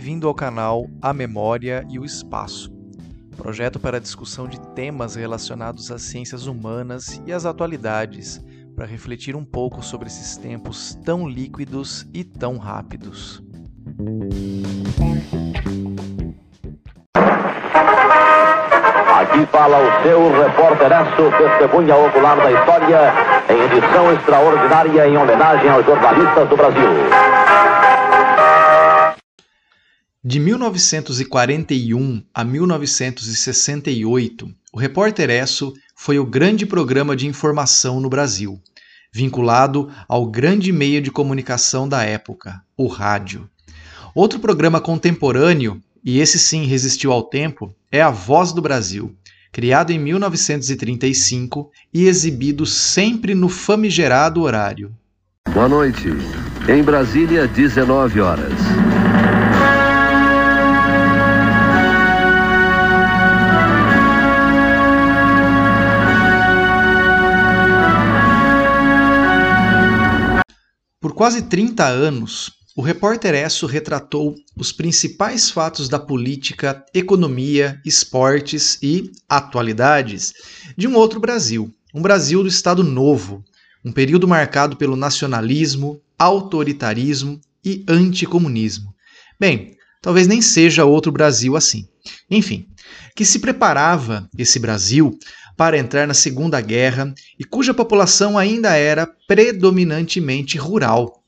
Bem-vindo ao canal A Memória e o Espaço, projeto para discussão de temas relacionados às ciências humanas e às atualidades, para refletir um pouco sobre esses tempos tão líquidos e tão rápidos. Aqui fala o seu repórter Esso, testemunha ocular da história, em edição extraordinária em homenagem aos jornalistas do Brasil. De 1941 a 1968, o Repórter Esso foi o grande programa de informação no Brasil, vinculado ao grande meio de comunicação da época, o rádio. Outro programa contemporâneo, e esse sim resistiu ao tempo, é A Voz do Brasil, criado em 1935 e exibido sempre no famigerado horário. Boa noite. Em Brasília, 19 horas. Por quase 30 anos, o Repórter Esso retratou os principais fatos da política, economia, esportes e atualidades de um outro Brasil, um Brasil do Estado Novo, um período marcado pelo nacionalismo, autoritarismo e anticomunismo. Bem, talvez nem seja outro Brasil assim. Enfim, que se preparava esse Brasil para entrar na Segunda Guerra e cuja população ainda era predominantemente rural,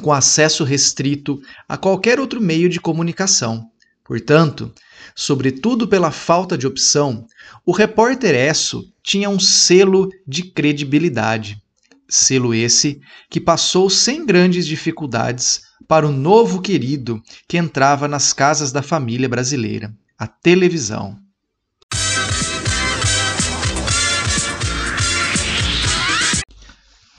com acesso restrito a qualquer outro meio de comunicação. Portanto, sobretudo pela falta de opção, o Repórter Esso tinha um selo de credibilidade. Selo esse que passou sem grandes dificuldades para o novo querido que entrava nas casas da família brasileira, a televisão.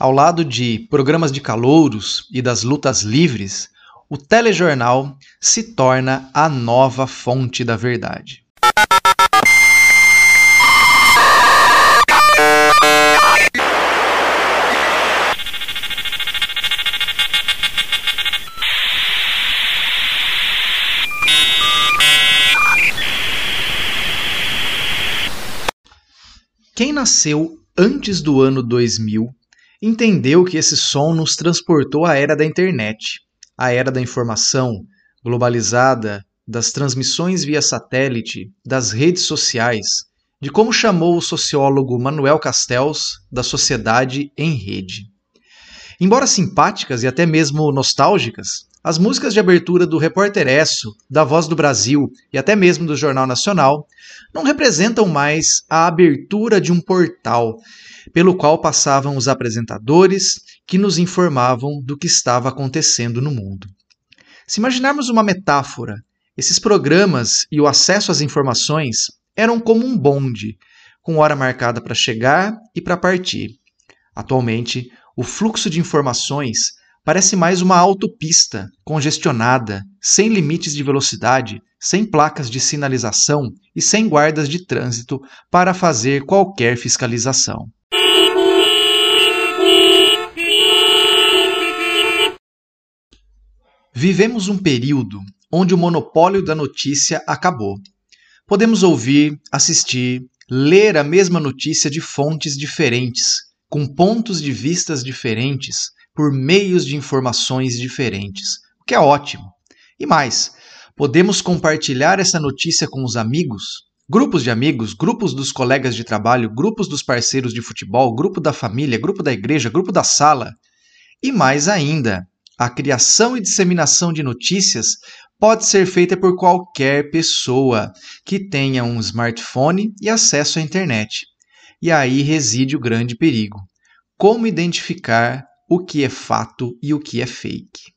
Ao lado de programas de calouros e das lutas livres, o telejornal se torna a nova fonte da verdade. Quem nasceu antes do ano 2000 entendeu que esse som nos transportou à era da internet, à era da informação globalizada, das transmissões via satélite, das redes sociais, de como chamou o sociólogo Manuel Castells da sociedade em rede. Embora simpáticas e até mesmo nostálgicas, as músicas de abertura do Repórter Esso, da Voz do Brasil e até mesmo do Jornal Nacional não representam mais a abertura de um portal, pelo qual passavam os apresentadores que nos informavam do que estava acontecendo no mundo. Se imaginarmos uma metáfora, esses programas e o acesso às informações eram como um bonde, com hora marcada para chegar e para partir. Atualmente, o fluxo de informações parece mais uma autopista congestionada, sem limites de velocidade, sem placas de sinalização e sem guardas de trânsito para fazer qualquer fiscalização. Vivemos um período onde o monopólio da notícia acabou. Podemos ouvir, assistir, ler a mesma notícia de fontes diferentes, com pontos de vistas diferentes, por meios de informações diferentes, o que é ótimo. E mais, podemos compartilhar essa notícia com os amigos, grupos de amigos, grupos dos colegas de trabalho, grupos dos parceiros de futebol, grupo da família, grupo da igreja, grupo da sala. E mais ainda, a criação e disseminação de notícias pode ser feita por qualquer pessoa que tenha um smartphone e acesso à internet. E aí reside o grande perigo. Como identificar o que é fato e o que é fake?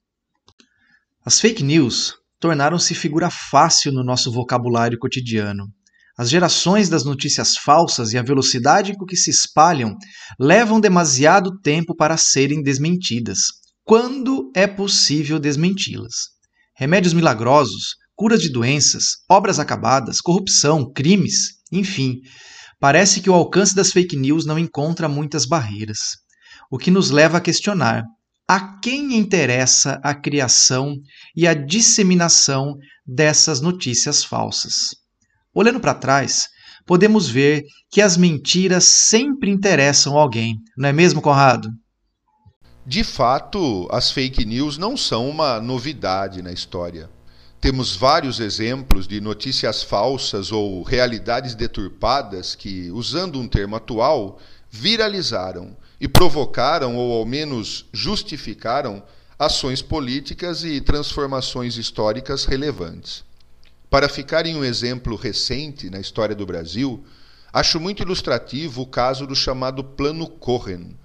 As fake news tornaram-se figura fácil no nosso vocabulário cotidiano. As gerações das notícias falsas e a velocidade com que se espalham levam demasiado tempo para serem desmentidas, quando é possível desmenti-las. Remédios milagrosos, curas de doenças, obras acabadas, corrupção, crimes, enfim. Parece que o alcance das fake news não encontra muitas barreiras, o que nos leva a questionar: a quem interessa a criação e a disseminação dessas notícias falsas. Olhando para trás, podemos ver que as mentiras sempre interessam alguém, não é mesmo, Conrado? De fato, as fake news não são uma novidade na história. Temos vários exemplos de notícias falsas ou realidades deturpadas que, usando um termo atual, viralizaram e provocaram, ou ao menos justificaram, ações políticas e transformações históricas relevantes. Para ficar em um exemplo recente na história do Brasil, acho muito ilustrativo o caso do chamado Plano Cohen,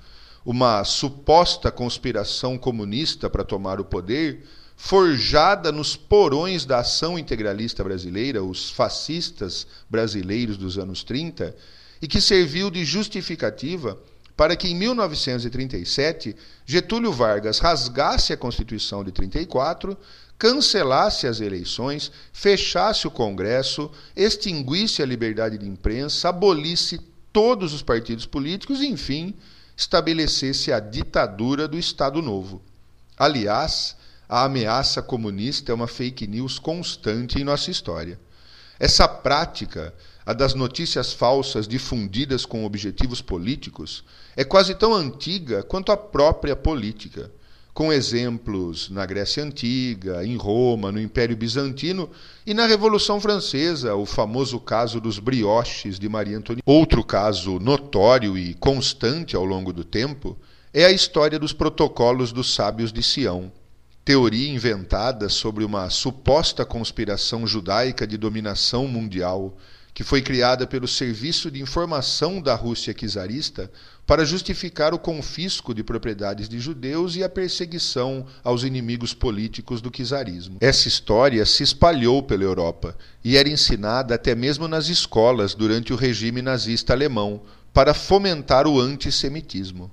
uma suposta conspiração comunista para tomar o poder, forjada nos porões da ação integralista brasileira, os fascistas brasileiros dos anos 30, e que serviu de justificativa para que, em 1937, Getúlio Vargas rasgasse a Constituição de 34, cancelasse as eleições, fechasse o Congresso, extinguisse a liberdade de imprensa, abolisse todos os partidos políticos e, enfim, estabelecesse a ditadura do Estado Novo. Aliás, a ameaça comunista é uma fake news constante em nossa história. Essa prática, a das notícias falsas difundidas com objetivos políticos, é quase tão antiga quanto a própria política, com exemplos na Grécia Antiga, em Roma, no Império Bizantino e na Revolução Francesa, o famoso caso dos brioches de Maria Antonieta. Outro caso notório e constante ao longo do tempo é a história dos Protocolos dos Sábios de Sião, teoria inventada sobre uma suposta conspiração judaica de dominação mundial, que foi criada pelo Serviço de Informação da Rússia czarista para justificar o confisco de propriedades de judeus e a perseguição aos inimigos políticos do czarismo. Essa história se espalhou pela Europa e era ensinada até mesmo nas escolas durante o regime nazista alemão para fomentar o antissemitismo.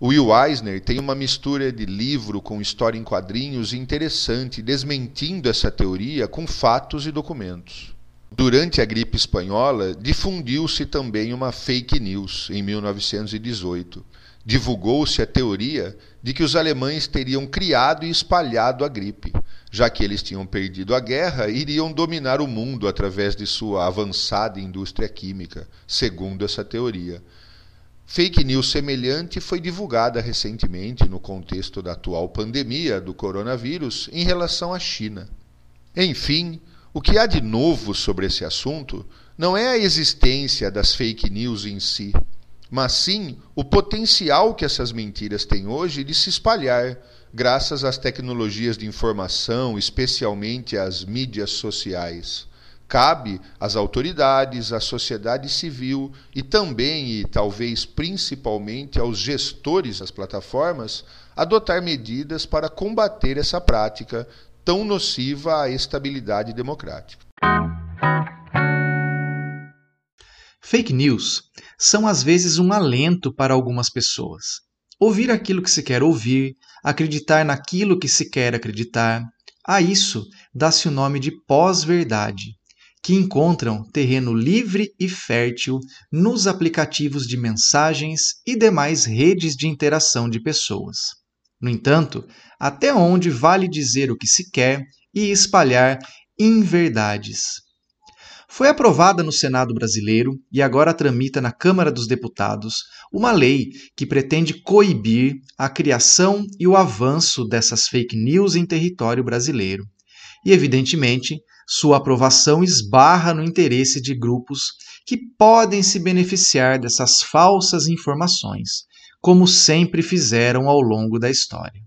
O Will Eisner tem uma mistura de livro com história em quadrinhos interessante, desmentindo essa teoria com fatos e documentos. Durante a gripe espanhola, difundiu-se também uma fake news em 1918. Divulgou-se a teoria de que os alemães teriam criado e espalhado a gripe, já que eles tinham perdido a guerra e iriam dominar o mundo através de sua avançada indústria química, segundo essa teoria. Fake news semelhante foi divulgada recentemente no contexto da atual pandemia do coronavírus em relação à China. Enfim, o que há de novo sobre esse assunto não é a existência das fake news em si, mas sim o potencial que essas mentiras têm hoje de se espalhar, graças às tecnologias de informação, especialmente às mídias sociais. Cabe às autoridades, à sociedade civil e também, e talvez principalmente, aos gestores das plataformas adotar medidas para combater essa prática tão nociva à estabilidade democrática. Fake news são às vezes um alento para algumas pessoas. Ouvir aquilo que se quer ouvir, acreditar naquilo que se quer acreditar, a isso dá-se o nome de pós-verdade, que encontram terreno livre e fértil nos aplicativos de mensagens e demais redes de interação de pessoas. No entanto, até onde vale dizer o que se quer e espalhar inverdades? Foi aprovada no Senado brasileiro e agora tramita na Câmara dos Deputados uma lei que pretende coibir a criação e o avanço dessas fake news em território brasileiro. E, evidentemente, sua aprovação esbarra no interesse de grupos que podem se beneficiar dessas falsas informações, como sempre fizeram ao longo da história.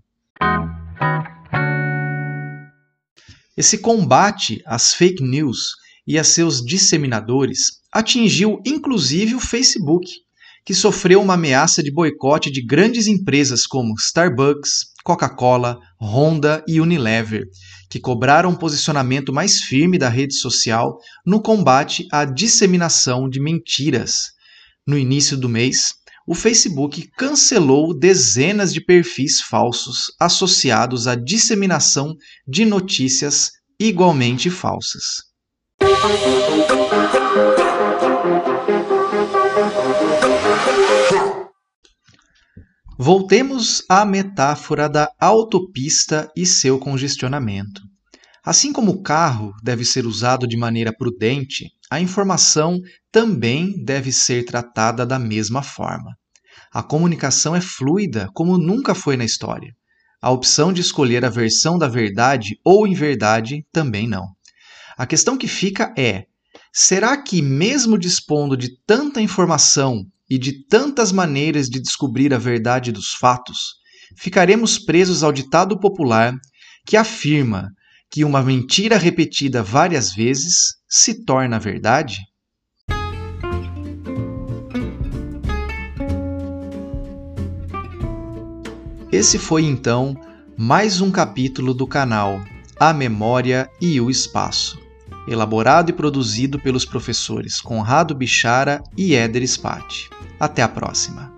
Esse combate às fake news e a seus disseminadores atingiu inclusive o Facebook, que sofreu uma ameaça de boicote de grandes empresas como Starbucks, Coca-Cola, Honda e Unilever, que cobraram um posicionamento mais firme da rede social no combate à disseminação de mentiras. No início do mês, o Facebook cancelou dezenas de perfis falsos associados à disseminação de notícias igualmente falsas. Voltemos à metáfora da autopista e seu congestionamento. Assim como o carro deve ser usado de maneira prudente, a informação também deve ser tratada da mesma forma. A comunicação é fluida como nunca foi na história. A opção de escolher a versão da verdade ou inverdade também não. A questão que fica é: será que, mesmo dispondo de tanta informação e de tantas maneiras de descobrir a verdade dos fatos, ficaremos presos ao ditado popular que afirma que uma mentira repetida várias vezes se torna verdade? Esse foi, então, mais um capítulo do canal A Memória e o Espaço, elaborado e produzido pelos professores Conrado Bichara e Éder Spath. Até a próxima!